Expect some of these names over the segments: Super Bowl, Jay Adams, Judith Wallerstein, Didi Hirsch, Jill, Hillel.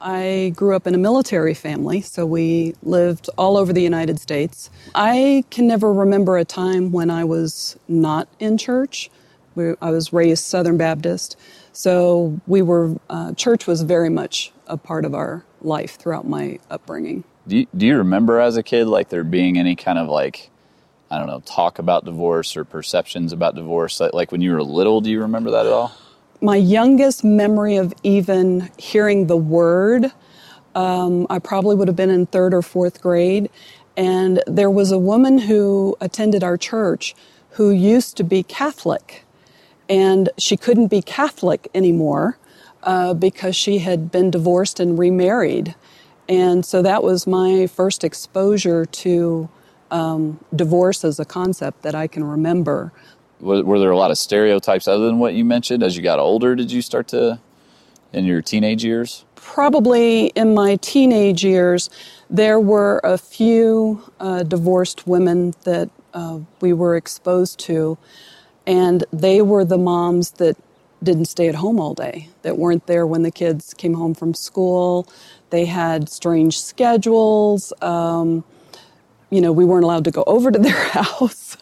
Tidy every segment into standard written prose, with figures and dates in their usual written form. I grew up in a military family, so we lived all over the United States. I can never remember a time when I was not in church. I was raised Southern Baptist, so church was very much a part of our life throughout my upbringing. Do you remember as a kid, like, there being any kind of, like, I don't know, talk about divorce or perceptions about divorce? Like, when you were little, do you remember that at all? My youngest memory of even hearing the word, I probably would have been in 3rd or 4th grade, and there was a woman who attended our church who used to be Catholic, and she couldn't be Catholic anymore because she had been divorced and remarried. And so that was my first exposure to divorce as a concept that I can remember. Were there a lot of stereotypes other than what you mentioned? As you got older, did you start to, in your teenage years? Probably in my teenage years, there were a few divorced women that we were exposed to, and they were the moms that didn't stay at home all day, that weren't there when the kids came home from school. They had strange schedules. We weren't allowed to go over to their house.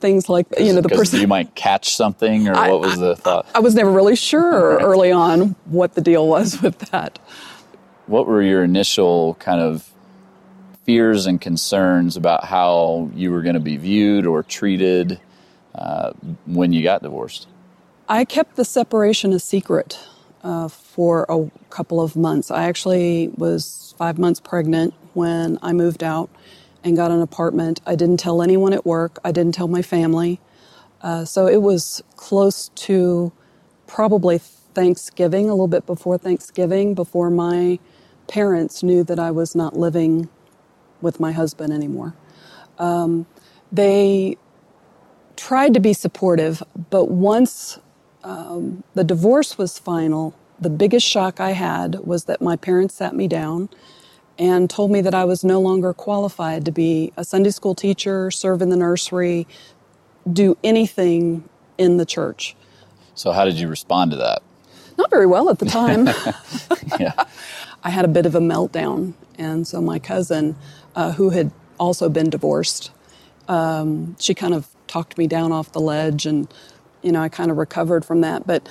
Things like, the person... you might catch something, or what was the thought? I was never really sure early on what the deal was with that. What were your initial kind of fears and concerns about how you were going to be viewed or treated when you got divorced? I kept the separation a secret for a couple of months. I actually was 5 months pregnant when I moved out and got an apartment. I didn't tell anyone at work. I didn't tell my family. So it was close to probably Thanksgiving, a little bit before Thanksgiving, before my parents knew that I was not living with my husband anymore. They tried to be supportive, but once the divorce was final, the biggest shock I had was that my parents sat me down and told me that I was no longer qualified to be a Sunday school teacher, serve in the nursery, do anything in the church. So how did you respond to that? Not very well at the time. Yeah. I had a bit of a meltdown, and so my cousin, who had also been divorced, she kind of talked me down off the ledge, and I kind of recovered from that. But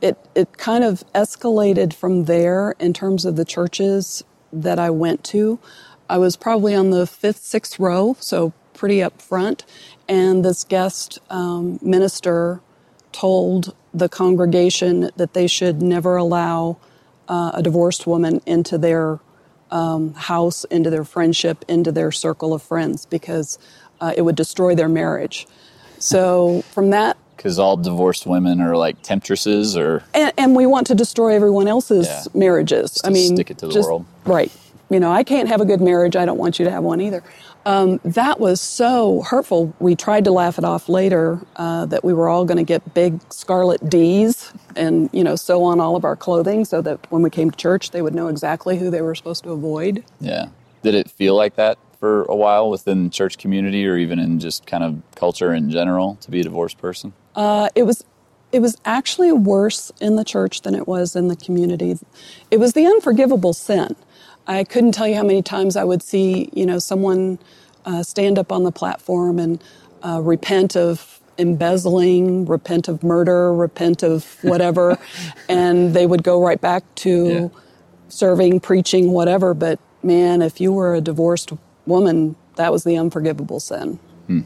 it kind of escalated from there in terms of the churches that I went to. I was probably on the 5th, 6th row, so pretty up front, and this guest minister told the congregation that they should never allow a divorced woman into their house, into their friendship, into their circle of friends, because it would destroy their marriage. So from that... Because all divorced women are like temptresses, or... And we want to destroy everyone else's marriages. Just stick it to the world. Right. I can't have a good marriage. I don't want you to have one either. That was so hurtful. We tried to laugh it off later, that we were all going to get big scarlet D's and, sew on all of our clothing so that when we came to church, they would know exactly who they were supposed to avoid. Yeah. Did it feel like that for a while within church community, or even in just kind of culture in general, to be a divorced person? It was actually worse in the church than it was in the community. It was the unforgivable sin. I couldn't tell you how many times I would see, someone stand up on the platform and repent of embezzling, repent of murder, repent of whatever, and they would go right back to serving, preaching, whatever. But man, if you were a divorced woman, that was the unforgivable sin. Hmm.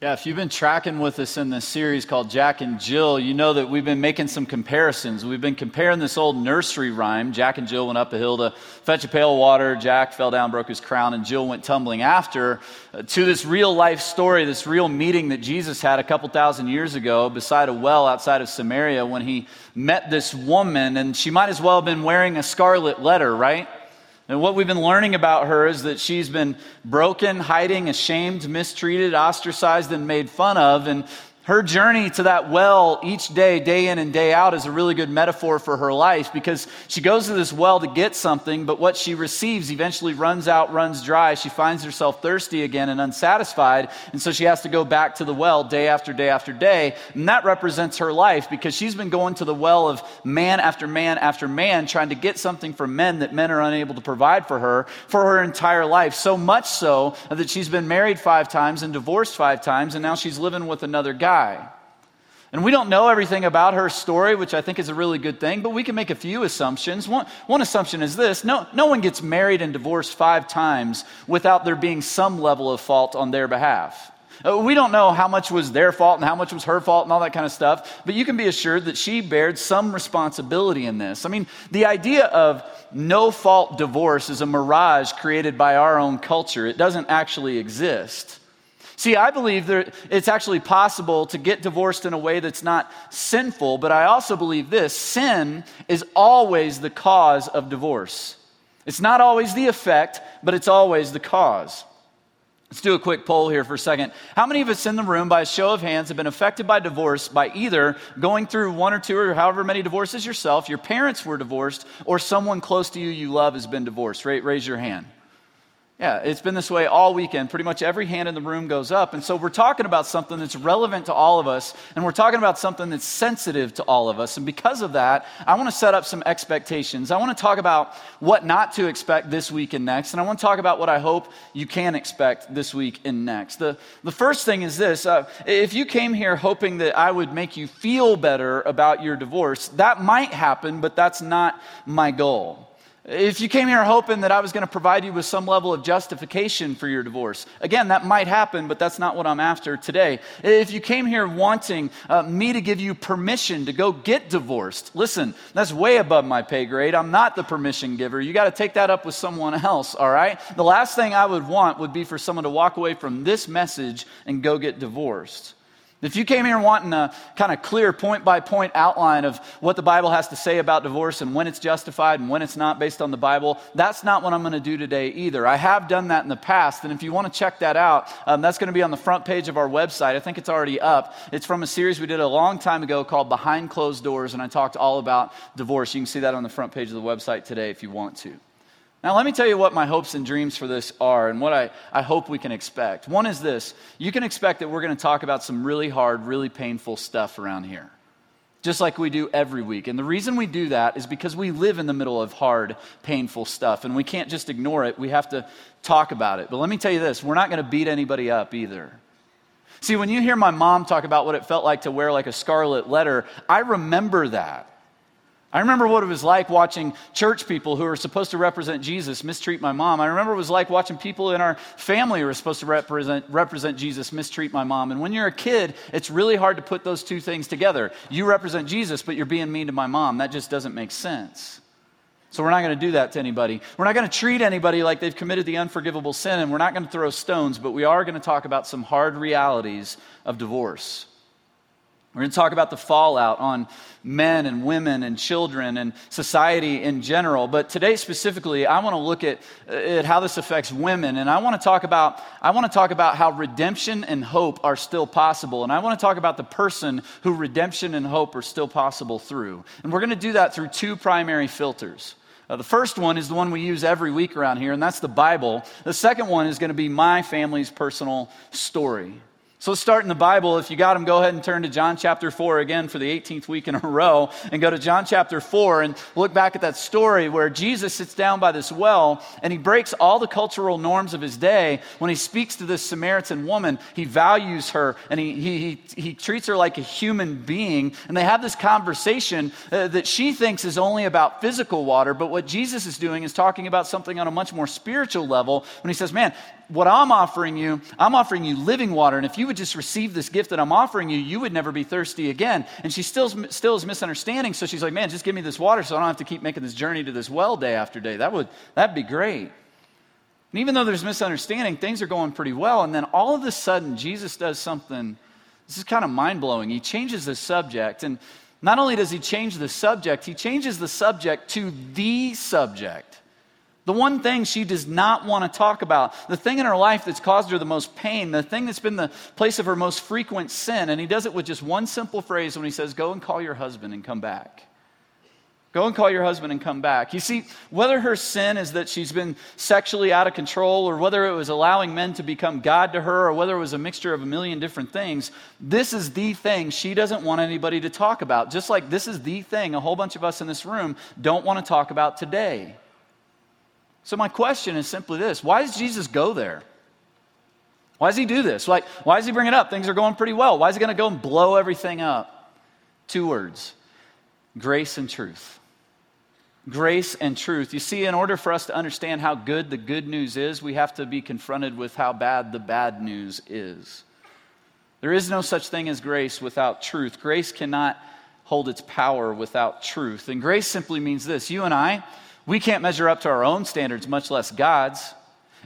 Yeah, if you've been tracking with us in this series called Jack and Jill, you know that we've been making some comparisons. We've been comparing this old nursery rhyme, Jack and Jill went up a hill to fetch a pail of water, Jack fell down, broke his crown, and Jill went tumbling after, to this real life story, this real meeting that Jesus had a couple thousand years ago beside a well outside of Samaria when he met this woman, and she might as well have been wearing a scarlet letter, right? And what we've been learning about her is that she's been broken, hiding, ashamed, mistreated, ostracized, and made fun of. And Her journey to that well each day, day in and day out, is a really good metaphor for her life, because she goes to this well to get something, but what she receives eventually runs out, runs dry. She finds herself thirsty again and unsatisfied, and so she has to go back to the well day after day after day, and that represents her life, because she's been going to the well of man after man after man, trying to get something from men that men are unable to provide for her entire life, so much so that she's been married 5 times and divorced 5 times, and now she's living with another guy. And we don't know everything about her story, which I think is a really good thing, but we can make a few assumptions. One assumption is this: no one gets married and divorced 5 times without there being some level of fault on their behalf. We don't know how much was their fault and how much was her fault and all that kind of stuff, but you can be assured that she bared some responsibility in this. I mean, the idea of no-fault divorce is a mirage created by our own culture. It doesn't actually exist. See, I believe that it's actually possible to get divorced in a way that's not sinful, but I also believe this: sin is always the cause of divorce. It's not always the effect, but it's always the cause. Let's do a quick poll here for a second. How many of us in the room, by a show of hands, have been affected by divorce by either going through one or two or however many divorces yourself, your parents were divorced, or someone close to you you love has been divorced? Raise your hand. Yeah, it's been this way all weekend. Pretty much every hand in the room goes up. And so we're talking about something that's relevant to all of us, and we're talking about something that's sensitive to all of us. And because of that, I want to set up some expectations. I want to talk about what not to expect this week and next, and I want to talk about what I hope you can expect this week and next. The first thing is this: if you came here hoping that I would make you feel better about your divorce, that might happen, but that's not my goal. If you came here hoping that I was going to provide you with some level of justification for your divorce, again, that might happen, but that's not what I'm after today. If you came here wanting me to give you permission to go get divorced, listen, that's way above my pay grade. I'm not the permission giver. You got to take that up with someone else, all right? The last thing I would want would be for someone to walk away from this message and go get divorced. If you came here wanting a kind of clear point-by-point outline of what the Bible has to say about divorce and when it's justified and when it's not based on the Bible, that's not what I'm going to do today either. I have done that in the past, and if you want to check that out, that's going to be on the front page of our website. I think it's already up. It's from a series we did a long time ago called Behind Closed Doors, and I talked all about divorce. You can see that on the front page of the website today if you want to. Now, let me tell you what my hopes and dreams for this are and what I hope we can expect. One is this: you can expect that we're going to talk about some really hard, really painful stuff around here, just like we do every week. And the reason we do that is because we live in the middle of hard, painful stuff, and we can't just ignore it. We have to talk about it. But let me tell you this: we're not going to beat anybody up either. See, when you hear my mom talk about what it felt like to wear like a scarlet letter, I remember that. I remember what it was like watching church people who are supposed to represent Jesus mistreat my mom. I remember what it was like watching people in our family who are supposed to represent Jesus mistreat my mom. And when you're a kid, it's really hard to put those two things together. You represent Jesus, but you're being mean to my mom. That just doesn't make sense. So we're not going to do that to anybody. We're not going to treat anybody like they've committed the unforgivable sin, and we're not going to throw stones, but we are going to talk about some hard realities of divorce. We're going to talk about the fallout on men and women and children and society in general. But today specifically, I want to look at how this affects women. And I want to talk about how redemption and hope are still possible. And I want to talk about the person who redemption and hope are still possible through. And we're going to do that through 2 primary filters. The first one is the one we use every week around here, and that's the Bible. The second one is going to be my family's personal story. So let's start in the Bible. If you got them, go ahead and turn to John chapter 4 again for the 18th week in a row, and go to John chapter 4 and look back at that story where Jesus sits down by this well and he breaks all the cultural norms of his day. When he speaks to this Samaritan woman, he values her and he treats her like a human being. And they have this conversation that she thinks is only about physical water, but what Jesus is doing is talking about something on a much more spiritual level when he says, man, what I'm offering you living water. And if you would just receive this gift that I'm offering you, you would never be thirsty again. And she still is misunderstanding. So she's like, man, just give me this water so I don't have to keep making this journey to this well day after day. That'd be great. And even though there's misunderstanding, things are going pretty well. And then all of a sudden, Jesus does something. This is kind of mind-blowing. He changes the subject. And not only does he change the subject, he changes the subject to the subject. The one thing she does not want to talk about, the thing in her life that's caused her the most pain, the thing that's been the place of her most frequent sin, and he does it with just one simple phrase when he says, go and call your husband and come back. Go and call your husband and come back. You see, whether her sin is that she's been sexually out of control or whether it was allowing men to become God to her or whether it was a mixture of a million different things, this is the thing she doesn't want anybody to talk about. Just like this is the thing a whole bunch of us in this room don't want to talk about today. So my question is simply this. Why does Jesus go there? Why does he do this? Like, why does he bring it up? Things are going pretty well. Why is he going to go and blow everything up? Two words, grace and truth. Grace and truth. You see, in order for us to understand how good the good news is, we have to be confronted with how bad the bad news is. There is no such thing as grace without truth. Grace cannot hold its power without truth. And grace simply means this. You and I, we can't measure up to our own standards, much less God's.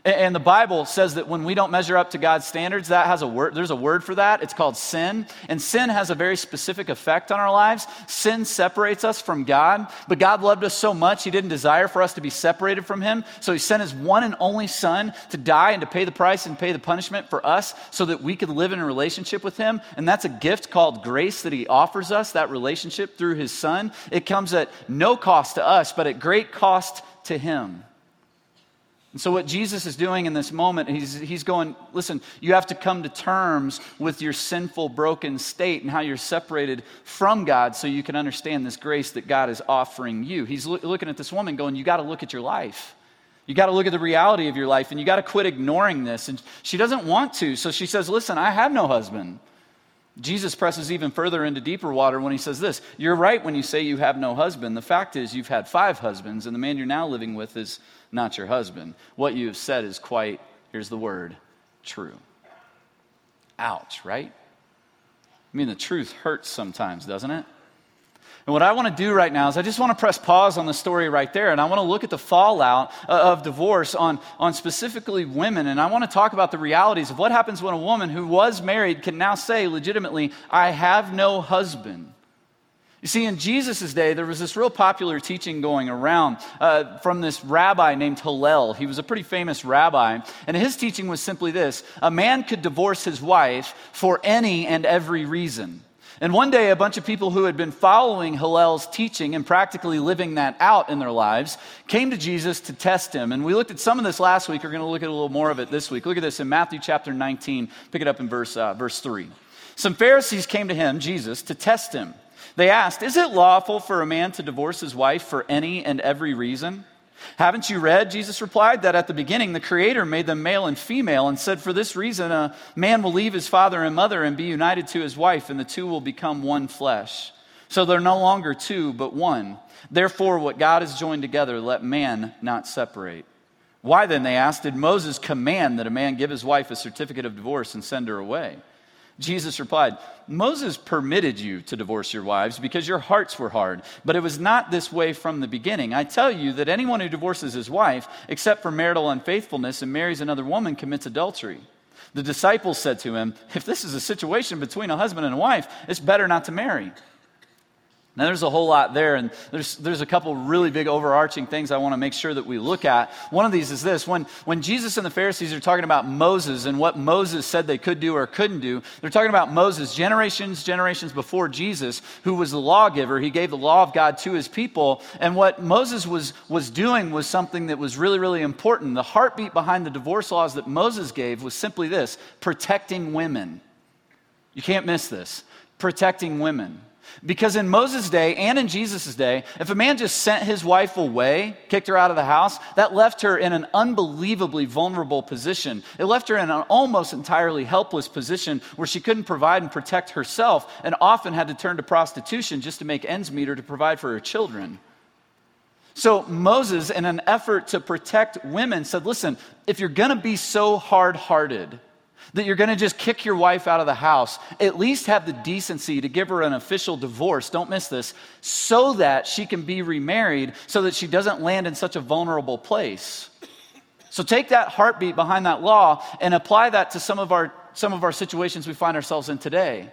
And the Bible says that when we don't measure up to God's standards, that has a word. There's a word for that. It's called sin. And sin has a very specific effect on our lives. Sin separates us from God. But God loved us so much, he didn't desire for us to be separated from him. So he sent his one and only son to die and to pay the price and pay the punishment for us so that we could live in a relationship with him. And that's a gift called grace that he offers us, that relationship through his son. It comes at no cost to us, but at great cost to him. And so what Jesus is doing in this moment, he's going, listen, you have to come to terms with your sinful, broken state and how you're separated from God so you can understand this grace that God is offering you. He's looking at this woman going, you got to look at your life. You got to look at the reality of your life and you got to quit ignoring this. And she doesn't want to. So she says, listen, I have no husband. Jesus presses even further into deeper water when he says this. You're right when you say you have no husband. The fact is you've had 5 husbands, and the man you're now living with is not your husband. What you have said is quite, here's the word, true. Ouch, right? I mean, the truth hurts sometimes, doesn't it? And what I want to do right now is I just want to press pause on the story right there, and I want to look at the fallout of divorce on specifically women, and I want to talk about the realities of what happens when a woman who was married can now say legitimately, I have no husband. You see, in Jesus' day, there was this real popular teaching going around from this rabbi named Hillel. He was a pretty famous rabbi, and his teaching was simply this. A man could divorce his wife for any and every reason. And one day, a bunch of people who had been following Hillel's teaching and practically living that out in their lives came to Jesus to test him. And we looked at some of this last week. We're going to look at a little more of it this week. Look at this in Matthew chapter 19. Pick it up in verse 3. Some Pharisees came to him, Jesus, to test him. They asked, is it lawful for a man to divorce his wife for any and every reason? Haven't you read, Jesus replied, that at the beginning the Creator made them male and female and said, for this reason a man will leave his father and mother and be united to his wife and the two will become one flesh. So they're no longer two, but one. Therefore, what God has joined together, let man not separate. Why then, they asked, did Moses command that a man give his wife a certificate of divorce and send her away? Jesus replied, Moses permitted you to divorce your wives because your hearts were hard, but it was not this way from the beginning. I tell you that anyone who divorces his wife, except for marital unfaithfulness, and marries another woman commits adultery. The disciples said to him, if this is a situation between a husband and a wife, it's better not to marry. Now, there's a whole lot there, and there's a couple really big overarching things I want to make sure that we look at. One of these is this. When Jesus and the Pharisees are talking about Moses and what Moses said they could do or couldn't do, they're talking about Moses generations before Jesus, who was the lawgiver. He gave the law of God to his people, and what Moses was doing was something that was really, really important. The heartbeat behind the divorce laws that Moses gave was simply this, protecting women. You can't miss this, protecting women. Because in Moses' day and in Jesus' day, if a man just sent his wife away, kicked her out of the house, that left her in an unbelievably vulnerable position. It left her in an almost entirely helpless position where she couldn't provide and protect herself and often had to turn to prostitution just to make ends meet or to provide for her children. So Moses, in an effort to protect women, said, listen, if you're going to be so hard-hearted that you're going to just kick your wife out of the house, at least have the decency to give her an official divorce, don't miss this, so that she can be remarried, so that she doesn't land in such a vulnerable place. So take that heartbeat behind that law and apply that to some of our situations we find ourselves in today.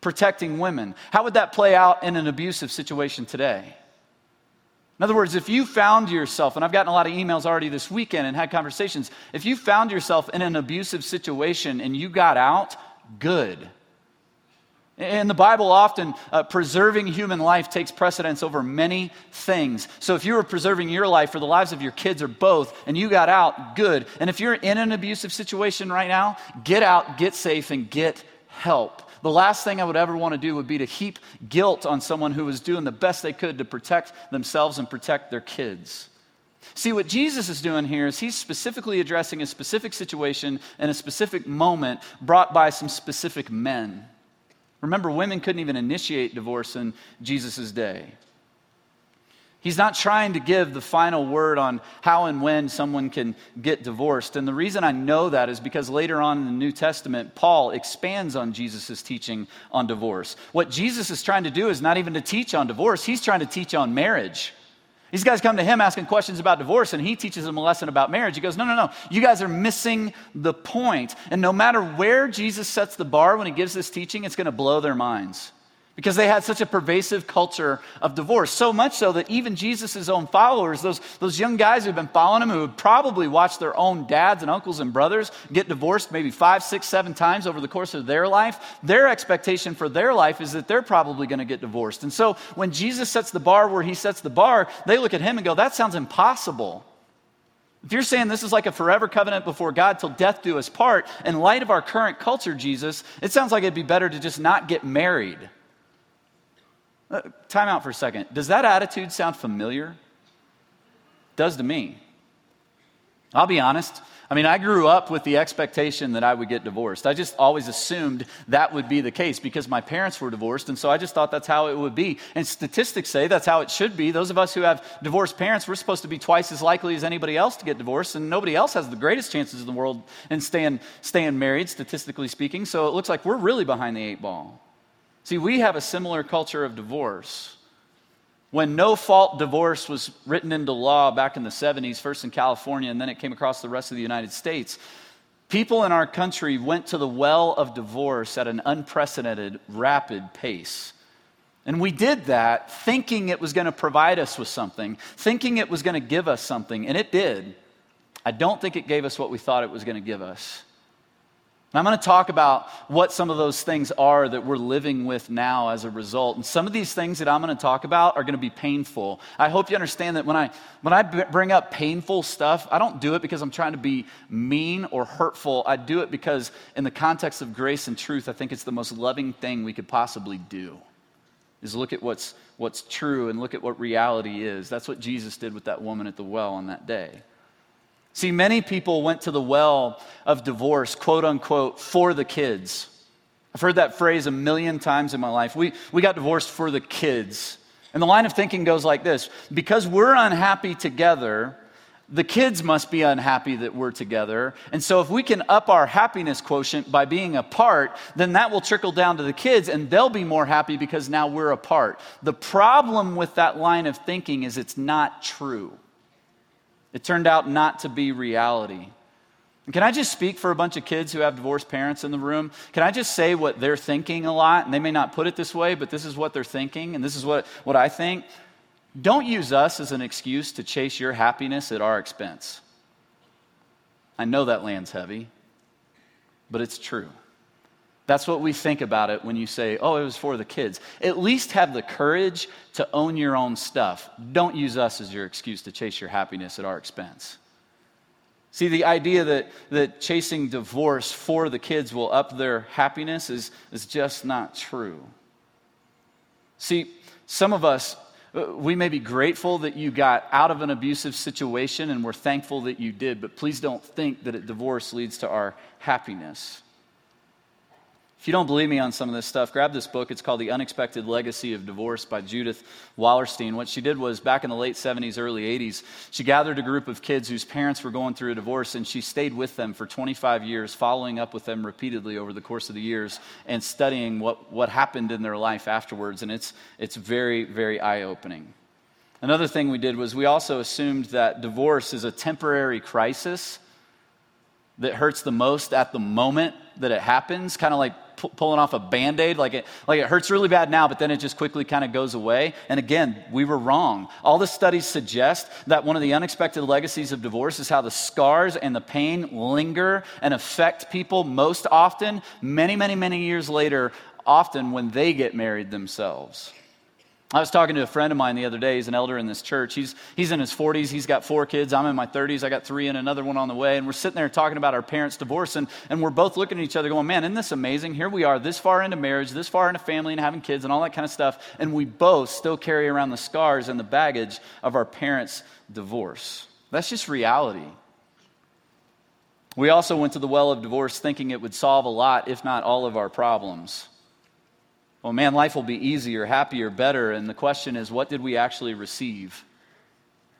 Protecting women. How would that play out in an abusive situation today? In other words, if you found yourself, and I've gotten a lot of emails already this weekend and had conversations, if you found yourself in an abusive situation and you got out, good. In the Bible, often preserving human life takes precedence over many things. So if you were preserving your life or the lives of your kids or both, and you got out, good. And if you're in an abusive situation right now, get out, get safe, and get help. The last thing I would ever want to do would be to heap guilt on someone who was doing the best they could to protect themselves and protect their kids. See, what Jesus is doing here is he's specifically addressing a specific situation and a specific moment brought by some specific men. Remember, women couldn't even initiate divorce in Jesus' day. He's not trying to give the final word on how and when someone can get divorced. And the reason I know that is because later on in the New Testament, Paul expands on Jesus' teaching on divorce. What Jesus is trying to do is not even to teach on divorce. He's trying to teach on marriage. These guys come to him asking questions about divorce, and he teaches them a lesson about marriage. He goes, no, you guys are missing the point. And no matter where Jesus sets the bar when he gives this teaching, it's going to blow their minds, because they had such a pervasive culture of divorce, so much so that even Jesus' own followers, those young guys who've been following him, who would probably watch their own dads and uncles and brothers get divorced maybe 5, 6, 7 times over the course of their life, their expectation for their life is that they're probably going to get divorced. And so when Jesus sets the bar where he sets the bar, they look at him and go, that sounds impossible. If you're saying this is like a forever covenant before God till death do us part, in light of our current culture, Jesus, it sounds like it'd be better to just not get married. Time out for a second. Does that attitude sound familiar? Does to me. I'll be honest. I mean, I grew up with the expectation that I would get divorced. I just always assumed that would be the case because my parents were divorced, and so I just thought that's how it would be. And statistics say that's how it should be. Those of us who have divorced parents, we're supposed to be twice as likely as anybody else to get divorced, and nobody else has the greatest chances in the world in staying married, statistically speaking. So it looks like we're really behind the eight ball. See, we have a similar culture of divorce. When no-fault divorce was written into law back in the 70s, first in California, and then it came across the rest of the United States, people in our country went to the well of divorce at an unprecedented, rapid pace. And we did that thinking it was going to provide us with something, thinking it was going to give us something, and it did. I don't think it gave us what we thought it was going to give us. And I'm going to talk about what some of those things are that we're living with now as a result. And some of these things that I'm going to talk about are going to be painful. I hope you understand that when I bring up painful stuff, I don't do it because I'm trying to be mean or hurtful. I do it because in the context of grace and truth, I think it's the most loving thing we could possibly do, is look at what's true and look at what reality is. That's what Jesus did with that woman at the well on that day. See, many people went to the well of divorce, quote unquote, for the kids. I've heard that phrase a million times in my life. We got divorced for the kids. And the line of thinking goes like this: because we're unhappy together, the kids must be unhappy that we're together. And so if we can up our happiness quotient by being apart, then that will trickle down to the kids and they'll be more happy because now we're apart. The problem with that line of thinking is it's not true. It turned out not to be reality. And can I just speak for a bunch of kids who have divorced parents in the room? Can I just say what they're thinking a lot? And they may not put it this way, but this is what they're thinking, and this is what I think. Don't use us as an excuse to chase your happiness at our expense. I know that lands heavy, but it's true. That's what we think about it when you say, oh, it was for the kids. At least have the courage to own your own stuff. Don't use us as your excuse to chase your happiness at our expense. See, the idea that chasing divorce for the kids will up their happiness is just not true. See, some of us, we may be grateful that you got out of an abusive situation and we're thankful that you did, but please don't think that divorce leads to our happiness. If you don't believe me on some of this stuff, grab this book. It's called The Unexpected Legacy of Divorce by Judith Wallerstein. What she did was, back in the late 70s, early 80s, she gathered a group of kids whose parents were going through a divorce, and she stayed with them for 25 years, following up with them repeatedly over the course of the years and studying what happened in their life afterwards. And it's very, very eye-opening. Another thing we did was we also assumed that divorce is a temporary crisis that hurts the most at the moment that it happens, kind of like pulling off a Band-Aid. Like it hurts really bad now, but then it just quickly kind of goes away. And again, we were wrong. All the studies suggest that one of the unexpected legacies of divorce is how the scars and the pain linger and affect people most often, many, many, many years later, often when they get married themselves. I was talking to a friend of mine the other day. He's an elder in this church. He's in his 40s. He's got 4 kids. I'm in my 30s. I got 3 and another one on the way. And we're sitting there talking about our parents' divorce. And we're both looking at each other going, man, isn't this amazing? Here we are this far into marriage, this far into family and having kids and all that kind of stuff. And we both still carry around the scars and the baggage of our parents' divorce. That's just reality. We also went to the well of divorce thinking it would solve a lot, if not all of our problems. Well, man, life will be easier, happier, better, and the question is, what did we actually receive?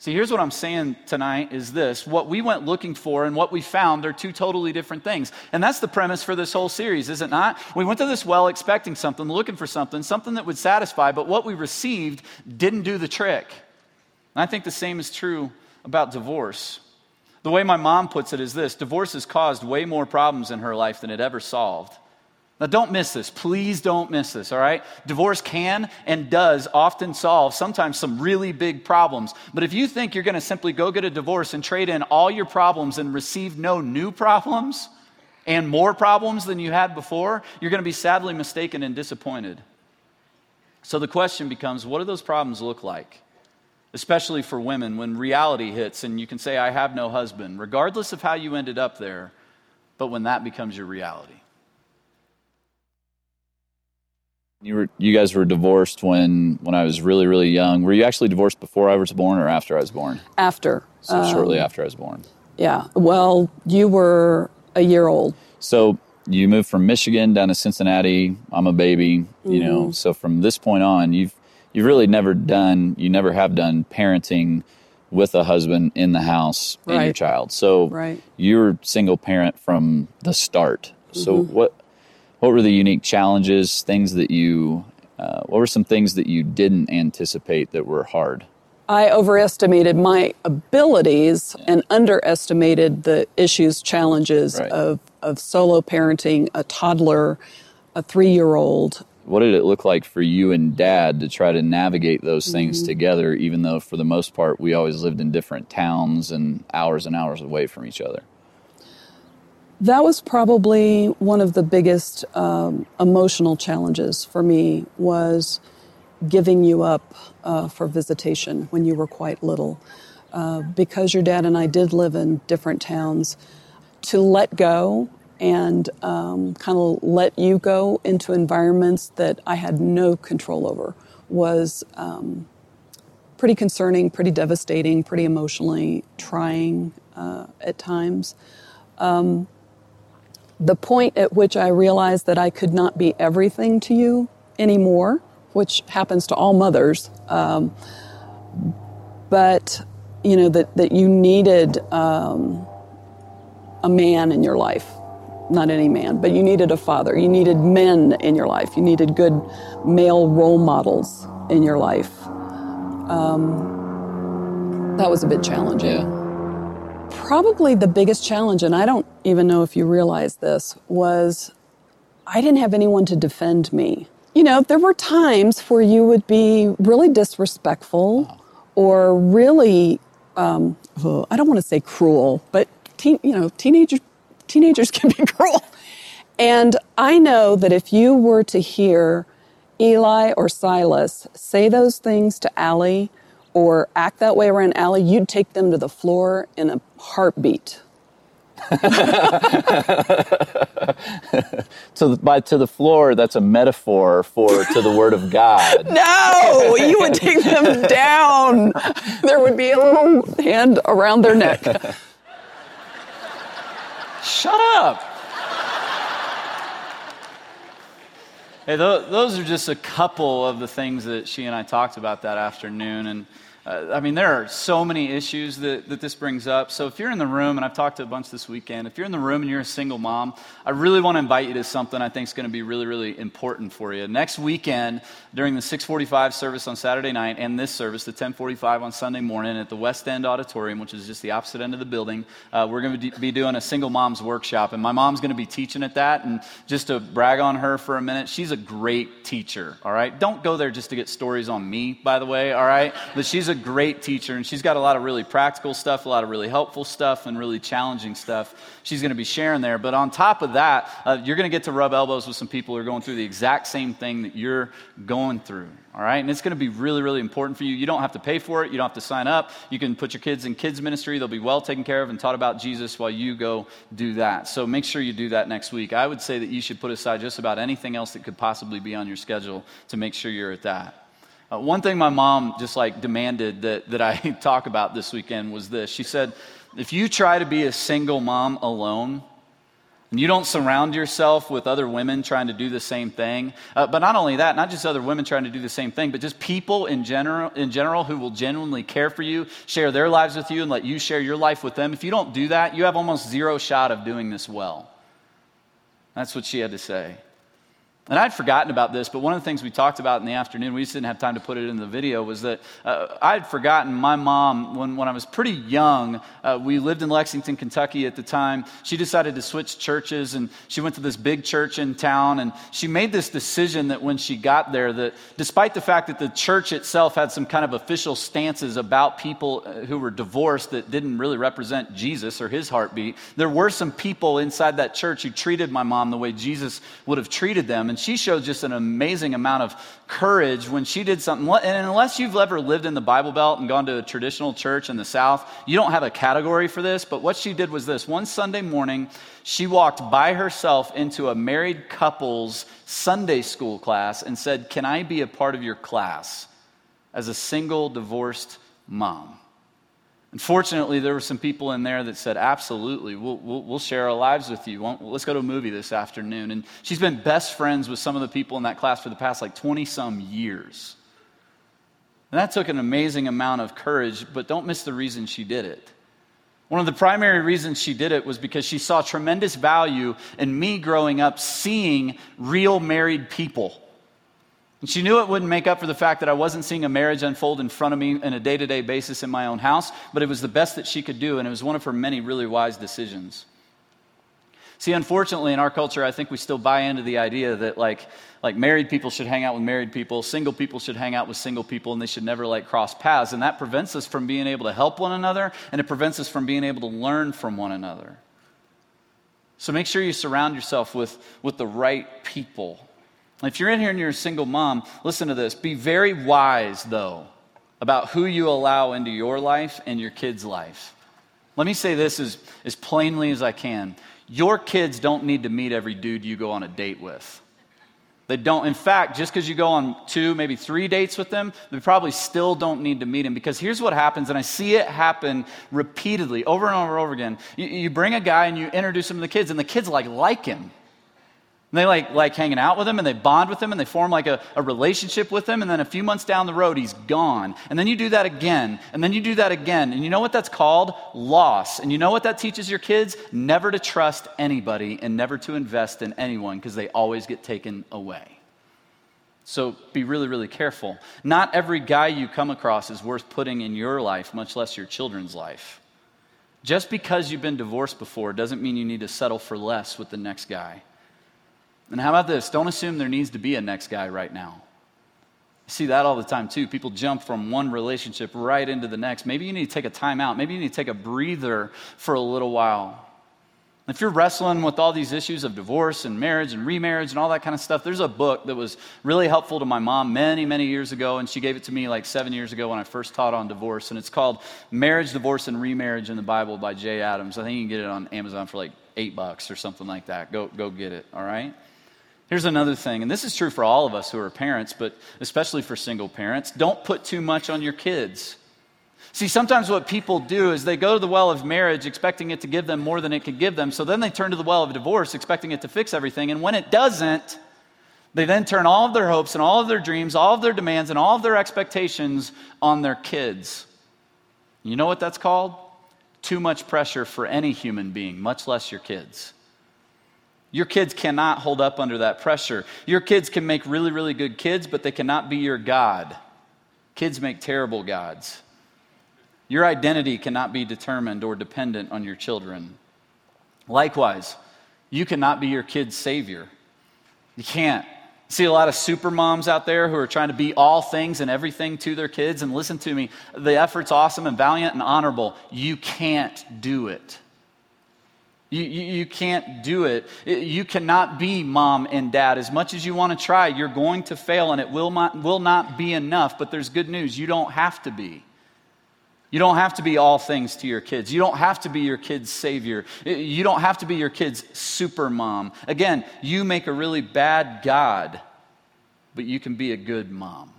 See, here's what I'm saying tonight is this. What we went looking for and what we found are 2 totally different things. And that's the premise for this whole series, is it not? We went to this well expecting something, looking for something, something that would satisfy, but what we received didn't do the trick. And I think the same is true about divorce. The way my mom puts it is this: divorce has caused way more problems in her life than it ever solved. Now, don't miss this. Please don't miss this, all right? Divorce can and does often solve sometimes some really big problems. But if you think you're going to simply go get a divorce and trade in all your problems and receive no new problems and more problems than you had before, you're going to be sadly mistaken and disappointed. So the question becomes, what do those problems look like? Especially for women, when reality hits and you can say, I have no husband, regardless of how you ended up there, but when that becomes your reality. You guys were divorced when I was really, really young. Were you actually divorced before I was born or after I was born? After. So shortly after I was born. Yeah. Well, you were a year old. So you moved from Michigan down to Cincinnati. I'm a baby, you know. So from this point on, you've really never have done parenting with a husband in the house and your child. So you're single parent from the start. So What were the unique challenges, things that you, what were some things that you didn't anticipate that were hard? I overestimated my abilities and underestimated the issues, challenges of solo parenting, a toddler, a 3-year-old. What did it look like for you and Dad to try to navigate those things together, even though for the most part we always lived in different towns and hours away from each other? That was probably one of the biggest emotional challenges for me, was giving you up for visitation when you were quite little. Because your dad and I did live in different towns, to let go and kind of let you go into environments that I had no control over was pretty concerning, pretty devastating, pretty emotionally trying at times. The point at which I realized that I could not be everything to you anymore, which happens to all mothers, but you know that you needed a man in your life, not any man, but you needed a father. You needed men in your life. You needed good male role models in your life. That was a bit challenging. Yeah. Probably the biggest challenge, and I don't even know if you realize this, was I didn't have anyone to defend me. You know, there were times where you would be really disrespectful or really, I don't want to say cruel, but teenagers can be cruel. And I know that if you were to hear Eli or Silas say those things to Allie, or act that way around Allie, you'd take them to the floor in a heartbeat. To the floor, that's a metaphor for to the Word of God. No, you would take them down. There would be a little hand around their neck. Shut up. Hey, those are just a couple of the things that she and I talked about that afternoon. And I mean, there are so many issues that this brings up. So if you're in the room, and I've talked to a bunch this weekend, if you're in the room and you're a single mom, I really want to invite you to something I think is going to be really, really important for you. Next weekend, during the 6:45 service on Saturday night and this service, the 10:45 on Sunday morning at the West End Auditorium, which is just the opposite end of the building, we're going to be doing a single mom's workshop. And my mom's going to be teaching at that. And just to brag on her for a minute, she's a great teacher, all right? Don't go there just to get stories on me, by the way, all right? But she's a great teacher, and she's got a lot of really practical stuff, a lot of really helpful stuff, and really challenging stuff she's going to be sharing there. But on top of that, you're going to get to rub elbows with some people who are going through the exact same thing that you're going through, all right? And it's going to be really, really important for you. You don't have to pay for it. You don't have to sign up. You can put your kids in kids ministry. They'll be well taken care of and taught about Jesus while you go do that. So make sure you do that next week. I would say that you should put aside just about anything else that could possibly be on your schedule to make sure you're at that. One thing my mom just like demanded that I talk about this weekend was this. She said, if you try to be a single mom alone and you don't surround yourself with other women trying to do the same thing, but not only that, not just other women trying to do the same thing, but just people in general who will genuinely care for you, share their lives with you, and let you share your life with them. If you don't do that, you have almost zero shot of doing this well. That's what she had to say. And I'd forgotten about this, but one of the things we talked about in the afternoon, we just didn't have time to put it in the video, was that I'd forgotten my mom, when I was pretty young, we lived in Lexington, Kentucky at the time. She decided to switch churches, and she went to this big church in town, and she made this decision that when she got there, that despite the fact that the church itself had some kind of official stances about people who were divorced that didn't really represent Jesus or his heartbeat, there were some people inside that church who treated my mom the way Jesus would have treated them. And she showed just an amazing amount of courage when she did something. And unless you've ever lived in the Bible Belt and gone to a traditional church in the South, you don't have a category for this. But what she did was this. One Sunday morning, she walked by herself into a married couple's Sunday school class and said, "Can I be a part of your class as a single divorced mom?" Unfortunately, there were some people in there that said, absolutely, we'll share our lives with you. Let's go to a movie this afternoon. And she's been best friends with some of the people in that class for the past 20-some years. And that took an amazing amount of courage, but don't miss the reason she did it. One of the primary reasons she did it was because she saw tremendous value in me growing up seeing real married people. And she knew it wouldn't make up for the fact that I wasn't seeing a marriage unfold in front of me on a day-to-day basis in my own house, but it was the best that she could do, and it was one of her many really wise decisions. See, unfortunately, in our culture, I think we still buy into the idea that like married people should hang out with married people, single people should hang out with single people, and they should never cross paths, and that prevents us from being able to help one another, and it prevents us from being able to learn from one another. So make sure you surround yourself with the right people. If you're in here and you're a single mom, listen to this. Be very wise, though, about who you allow into your life and your kids' life. Let me say this as plainly as I can. Your kids don't need to meet every dude you go on a date with. They don't. In fact, just because you go on 2, maybe 3 dates with them, they probably still don't need to meet him, because here's what happens, and I see it happen repeatedly, over and over and over again. You bring a guy and you introduce him to the kids, and the kids like him. And they like hanging out with him, and they bond with him, and they form a relationship with him, and then a few months down the road, he's gone. And then you do that again, and then you do that again. And you know what that's called? Loss. And you know what that teaches your kids? Never to trust anybody and never to invest in anyone, because they always get taken away. So be really, really careful. Not every guy you come across is worth putting in your life, much less your children's life. Just because you've been divorced before doesn't mean you need to settle for less with the next guy. And how about this? Don't assume there needs to be a next guy right now. I see that all the time too. People jump from one relationship right into the next. Maybe you need to take a time out. Maybe you need to take a breather for a little while. If you're wrestling with all these issues of divorce and marriage and remarriage and all that kind of stuff, there's a book that was really helpful to my mom many, many years ago, and she gave it to me 7 years ago when I first taught on divorce, and it's called Marriage, Divorce, and Remarriage in the Bible by Jay Adams. I think you can get it on Amazon for $8 or something like that. Go get it, all right? Here's another thing, and this is true for all of us who are parents, but especially for single parents. Don't put too much on your kids. See, sometimes what people do is they go to the well of marriage expecting it to give them more than it could give them, so then they turn to the well of divorce expecting it to fix everything, and when it doesn't, They then turn all of their hopes and all of their dreams, all of their demands, and all of their expectations on their kids. You know what that's called? Too much pressure for any human being, much less your kids. Your kids cannot hold up under that pressure. Your kids can make really, really good kids, but they cannot be your God. Kids make terrible gods. Your identity cannot be determined or dependent on your children. Likewise, you cannot be your kid's savior. You can't. See a lot of super moms out there who are trying to be all things and everything to their kids. And listen to me, the effort's awesome and valiant and honorable. You can't do it. You can't do it. You cannot be mom and dad. As much as you want to try, you're going to fail, and it will not be enough. But there's good news. You don't have to be. You don't have to be all things to your kids. You don't have to be your kid's savior. You don't have to be your kid's super mom. Again, you make a really bad God, but you can be a good mom.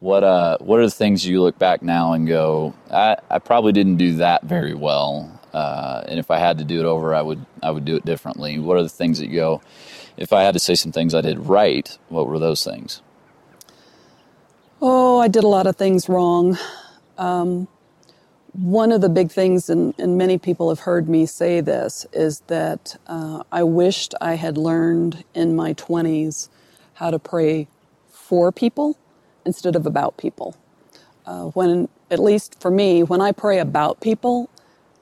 What are the things you look back now and go, I probably didn't do that very well, and if I had to do it over, I would do it differently. What are the things that you go, if I had to say some things I did right, what were those things? Oh, I did a lot of things wrong. One of the big things, and many people have heard me say this, is that I wished I had learned in my 20s how to pray for people instead of about people. When, at least for me, when I pray about people,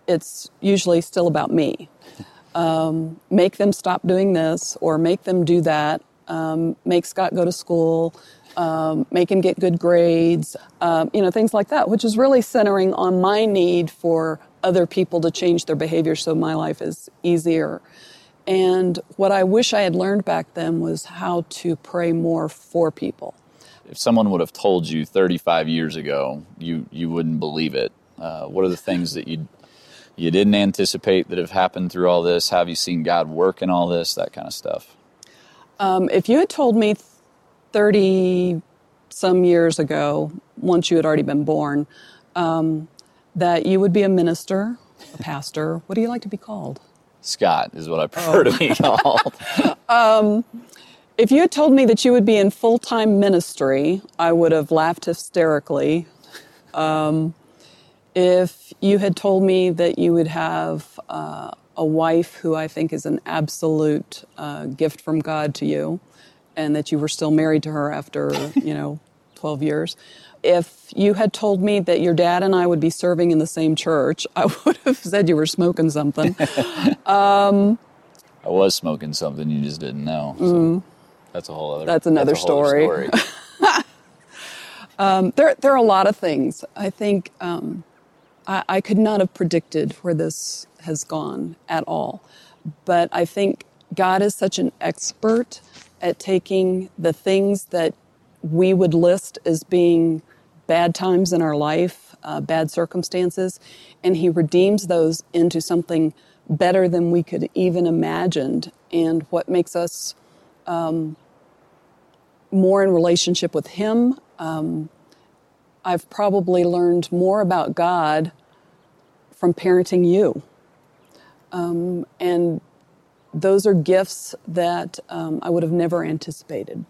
it's usually still about me. Make them stop doing this or make them do that. Make Scott go to school. Make him get good grades. Things like that, which is really centering on my need for other people to change their behavior so my life is easier. And what I wish I had learned back then was how to pray more for people. If someone would have told you 35 years ago, you wouldn't believe it. What are the things that you didn't anticipate that have happened through all this? Have you seen God work in all this? That kind of stuff. If you had told me 30-some years ago, once you had already been born, that you would be a minister, a pastor, what do you like to be called? Scott is what I prefer to be called. If you had told me that you would be in full-time ministry, I would have laughed hysterically. If you had told me that you would have a wife who I think is an absolute gift from God to you, and that you were still married to her after, 12 years. If you had told me that your dad and I would be serving in the same church, I would have said you were smoking something. I was smoking something, you just didn't know. So. Mm-hmm. That's another story. There are a lot of things. I think I could not have predicted where this has gone at all. But I think God is such an expert at taking the things that we would list as being bad times in our life, bad circumstances, and He redeems those into something better than we could even imagined. And what makes us more in relationship with Him. I've probably learned more about God from parenting you. And those are gifts that I would have never anticipated.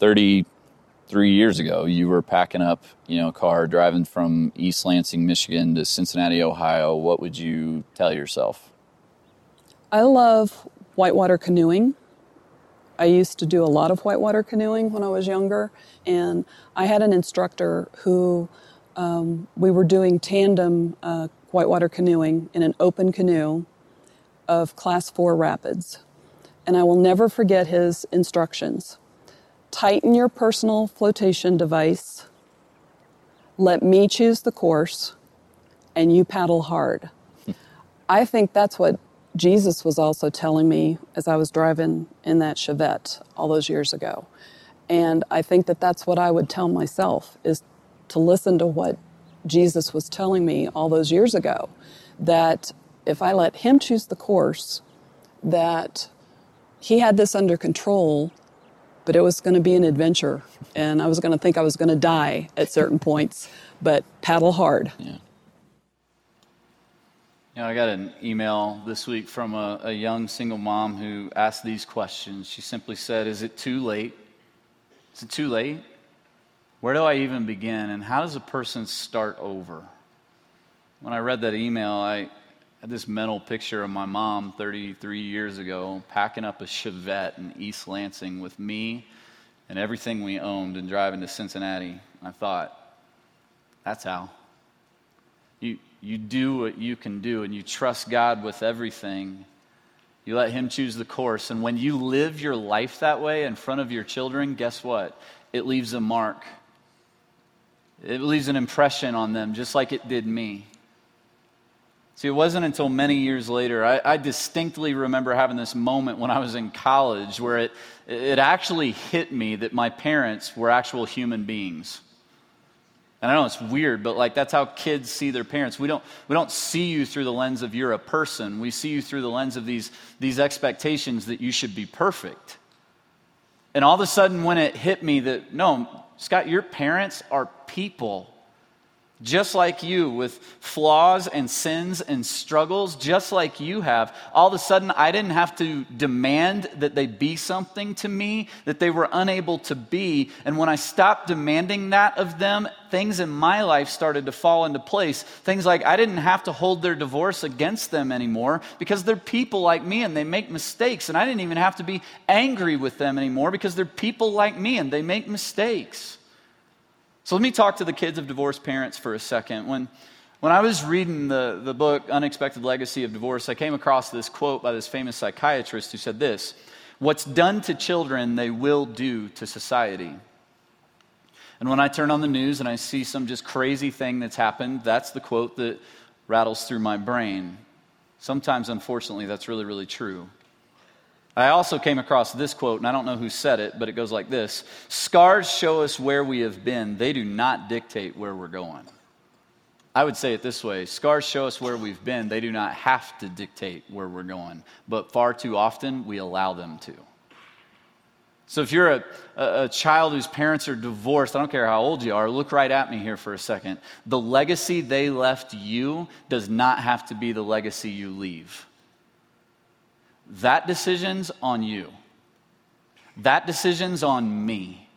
33 years ago, you were packing up, a car, driving from East Lansing, Michigan to Cincinnati, Ohio. What would you tell yourself? I love whitewater canoeing. I used to do a lot of whitewater canoeing when I was younger, and I had an instructor who we were doing tandem whitewater canoeing in an open canoe of Class 4 rapids, and I will never forget his instructions. Tighten your personal flotation device, let me choose the course, and you paddle hard. I think that's what Jesus was also telling me as I was driving in that Chevette all those years ago. And I think that that's what I would tell myself, is to listen to what Jesus was telling me all those years ago, that if I let Him choose the course, that He had this under control, but it was going to be an adventure. And I was going to think I was going to die at certain points, but paddle hard. Yeah. You know, I got an email this week from a young single mom who asked these questions. She simply said, is it too late? Is it too late? Where do I even begin? And how does a person start over? When I read that email, I had this mental picture of my mom 33 years ago packing up a Chevette in East Lansing with me and everything we owned and driving to Cincinnati. I thought, that's how. You do what you can do, and you trust God with everything. You let Him choose the course. And when you live your life that way in front of your children, guess what? It leaves a mark. It leaves an impression on them, just like it did me. See, it wasn't until many years later, I distinctly remember having this moment when I was in college where it actually hit me that my parents were actual human beings. And I know it's weird, but like that's how kids see their parents. We don't see you through the lens of you're a person. We see you through the lens of these expectations that you should be perfect. And all of a sudden when it hit me that, no, Scott, your parents are people just like you with flaws and sins and struggles just like you have. All of a sudden I didn't have to demand that they be something to me that they were unable to be. And when I stopped demanding that of them, things in my life started to fall into place. Things like I didn't have to hold their divorce against them anymore because they're people like me and they make mistakes. And I didn't even have to be angry with them anymore because they're people like me and they make mistakes. So let me talk to the kids of divorced parents for a second. When I was reading the book, Unexpected Legacy of Divorce, I came across this quote by this famous psychiatrist who said this, "What's done to children, they will do to society." And when I turn on the news and I see some just crazy thing that's happened, that's the quote that rattles through my brain. Sometimes, unfortunately, that's really, really true. I also came across this quote, and I don't know who said it, but it goes like this. Scars show us where we have been. They do not dictate where we're going. I would say it this way. Scars show us where we've been. They do not have to dictate where we're going. But far too often, we allow them to. So if you're a child whose parents are divorced, I don't care how old you are, look right at me here for a second. The legacy they left you does not have to be the legacy you leave. That decision's on you. That decision's on me.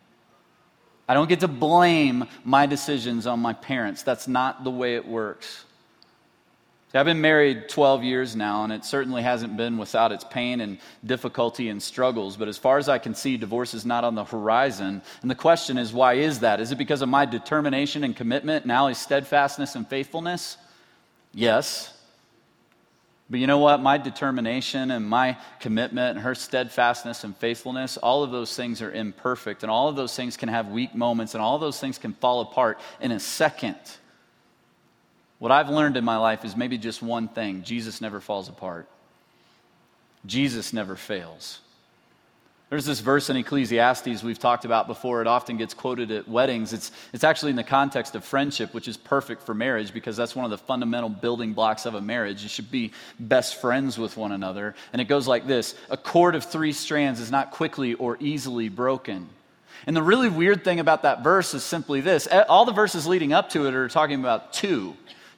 I don't get to blame my decisions on my parents. That's not the way it works. I've been married 12 years now, and it certainly hasn't been without its pain and difficulty and struggles. But as far as I can see, divorce is not on the horizon. And the question is, why is that? Is it because of my determination and commitment and Allie's steadfastness and faithfulness? Yes. But you know what? My determination and my commitment and her steadfastness and faithfulness, all of those things are imperfect. And all of those things can have weak moments. And all of those things can fall apart in a second. What I've learned in my life is maybe just one thing. Jesus never falls apart. Jesus never fails. There's this verse in Ecclesiastes we've talked about before. It often gets quoted at weddings. It's actually in the context of friendship, which is perfect for marriage because that's one of the fundamental building blocks of a marriage. You should be best friends with one another. And it goes like this. A cord of 3 strands is not quickly or easily broken. And the really weird thing about that verse is simply this. All the verses leading up to it are talking about 2.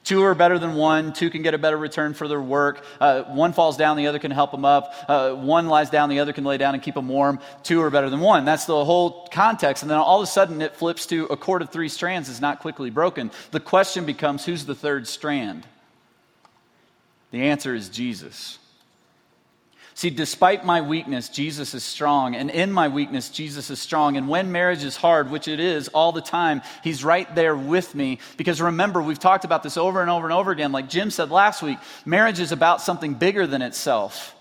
2 are better than 1. 2 can get a better return for their work. 1 falls down, the other can help them up. 1 lies down, the other can lay down and keep them warm. 2 are better than 1. That's the whole context. And then all of a sudden it flips to a cord of 3 strands is not quickly broken. The question becomes, who's the third strand? The answer is Jesus. See, despite my weakness, Jesus is strong. And in my weakness, Jesus is strong. And when marriage is hard, which it is all the time, He's right there with me. Because remember, we've talked about this over and over and over again. Like Jim said last week, marriage is about something bigger than itself.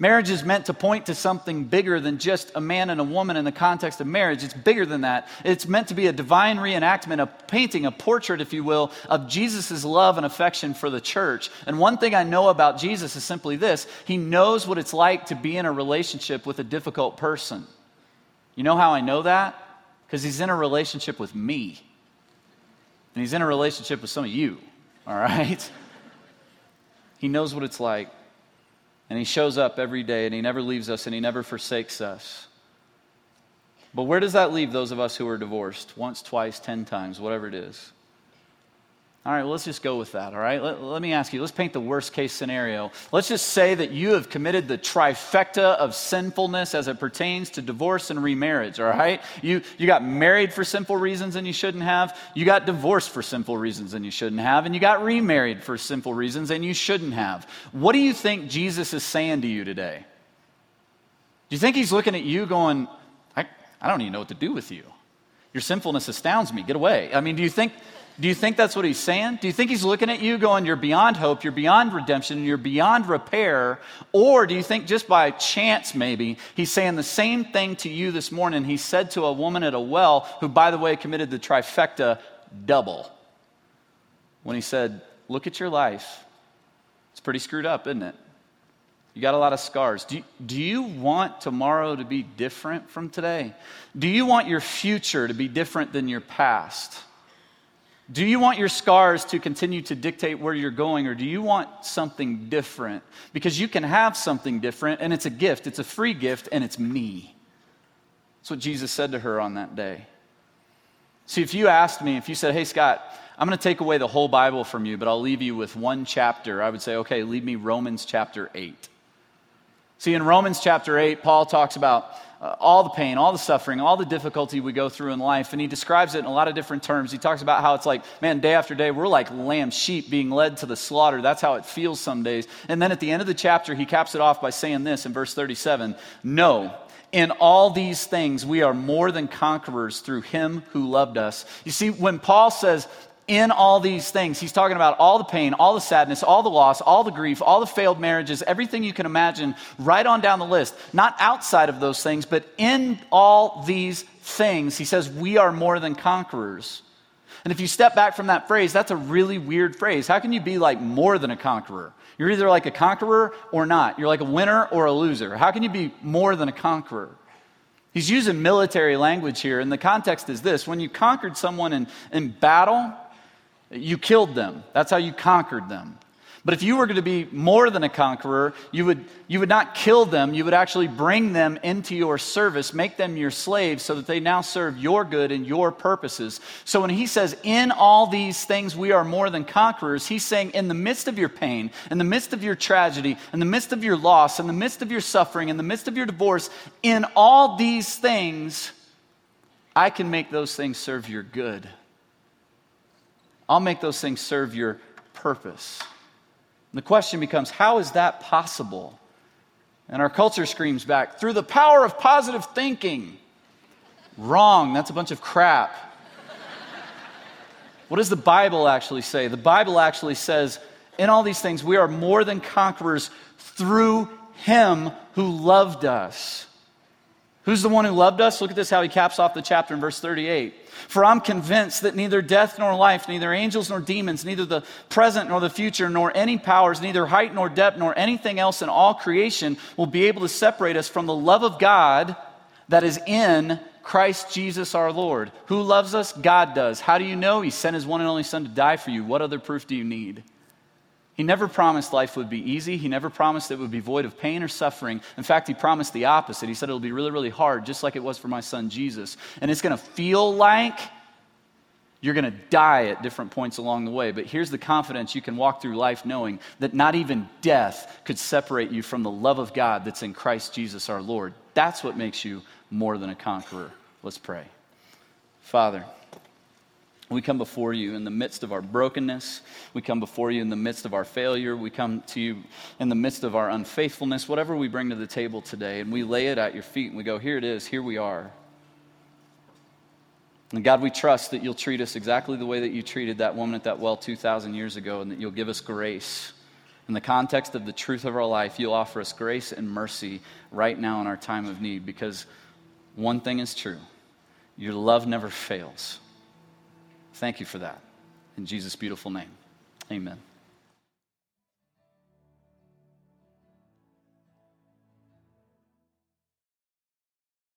Marriage is meant to point to something bigger than just a man and a woman in the context of marriage. It's bigger than that. It's meant to be a divine reenactment, a painting, a portrait, if you will, of Jesus' love and affection for the church. And one thing I know about Jesus is simply this. He knows what it's like to be in a relationship with a difficult person. You know how I know that? Because He's in a relationship with me. And He's in a relationship with some of you, all right? He knows what it's like. And He shows up every day, and He never leaves us, and He never forsakes us. But where does that leave those of us who are divorced? Once, twice, 10 times, whatever it is. All right, well, let's just go with that, all right? Let me ask you, let's paint the worst case scenario. Let's just say that you have committed the trifecta of sinfulness as it pertains to divorce and remarriage, all right? You got married for sinful reasons and you shouldn't have. You got divorced for sinful reasons and you shouldn't have. And you got remarried for sinful reasons and you shouldn't have. What do you think Jesus is saying to you today? Do you think he's looking at you going, I don't even know what to do with you. Your sinfulness astounds me. Get away. I mean, do you think that's what he's saying? Do you think he's looking at you going, you're beyond hope, you're beyond redemption, you're beyond repair? Or do you think just by chance maybe, he's saying the same thing to you this morning he said to a woman at a well who, by the way, committed the trifecta double. When he said, look at your life. It's pretty screwed up, isn't it? You got a lot of scars. Do you want tomorrow to be different from today? Do you want your future to be different than your past? Do you want your scars to continue to dictate where you're going, or do you want something different? Because you can have something different, and it's a gift. It's a free gift, and it's me. That's what Jesus said to her on that day. See, if you asked me, if you said, hey, Scott, I'm going to take away the whole Bible from you, but I'll leave you with one chapter, I would say, okay, leave me Romans chapter 8. See, in Romans chapter 8, Paul talks about all the pain, all the suffering, all the difficulty we go through in life, and he describes it in a lot of different terms. He talks about how it's like, man, day after day, we're like lamb sheep being led to the slaughter. That's how it feels some days. And then at the end of the chapter, he caps it off by saying this in verse 37, no, in all these things, we are more than conquerors through him who loved us. You see, when Paul says, in all these things, he's talking about all the pain, all the sadness, all the loss, all the grief, all the failed marriages, everything you can imagine, right on down the list. Not outside of those things, but in all these things, he says, we are more than conquerors. And if you step back from that phrase, that's a really weird phrase. How can you be like more than a conqueror? You're either like a conqueror or not. You're like a winner or a loser. How can you be more than a conqueror? He's using military language here, and the context is this. When you conquered someone in battle, you killed them. That's how you conquered them. But if you were going to be more than a conqueror, you would not kill them. You would actually bring them into your service, make them your slaves so that they now serve your good and your purposes. So when he says, in all these things we are more than conquerors, he's saying in the midst of your pain, in the midst of your tragedy, in the midst of your loss, in the midst of your suffering, in the midst of your divorce, in all these things, I can make those things serve your good. I'll make those things serve your purpose. And the question becomes, how is that possible? And our culture screams back, through the power of positive thinking. Wrong, that's a bunch of crap. What does the Bible actually say? The Bible actually says, in all these things, we are more than conquerors through him who loved us. Who's the one who loved us? Look at this, how he caps off the chapter in verse 38. For I'm convinced that neither death nor life, neither angels nor demons, neither the present nor the future, nor any powers, neither height nor depth, nor anything else in all creation will be able to separate us from the love of God that is in Christ Jesus our Lord. Who loves us? God does. How do you know? He sent his one and only son to die for you. What other proof do you need? He never promised life would be easy. He never promised it would be void of pain or suffering. In fact, he promised the opposite. He said it'll be really, really hard, just like it was for my son Jesus. And it's going to feel like you're going to die at different points along the way. But here's the confidence you can walk through life knowing that not even death could separate you from the love of God that's in Christ Jesus our Lord. That's what makes you more than a conqueror. Let's pray. Father, we come before you in the midst of our brokenness. We come before you in the midst of our failure. We come to you in the midst of our unfaithfulness, whatever we bring to the table today, and we lay it at your feet and we go, here it is, here we are. And God, we trust that you'll treat us exactly the way that you treated that woman at that well 2,000 years ago, and that you'll give us grace. In the context of the truth of our life, you'll offer us grace and mercy right now in our time of need, because one thing is true, your love never fails. Thank you for that. In Jesus' beautiful name, amen.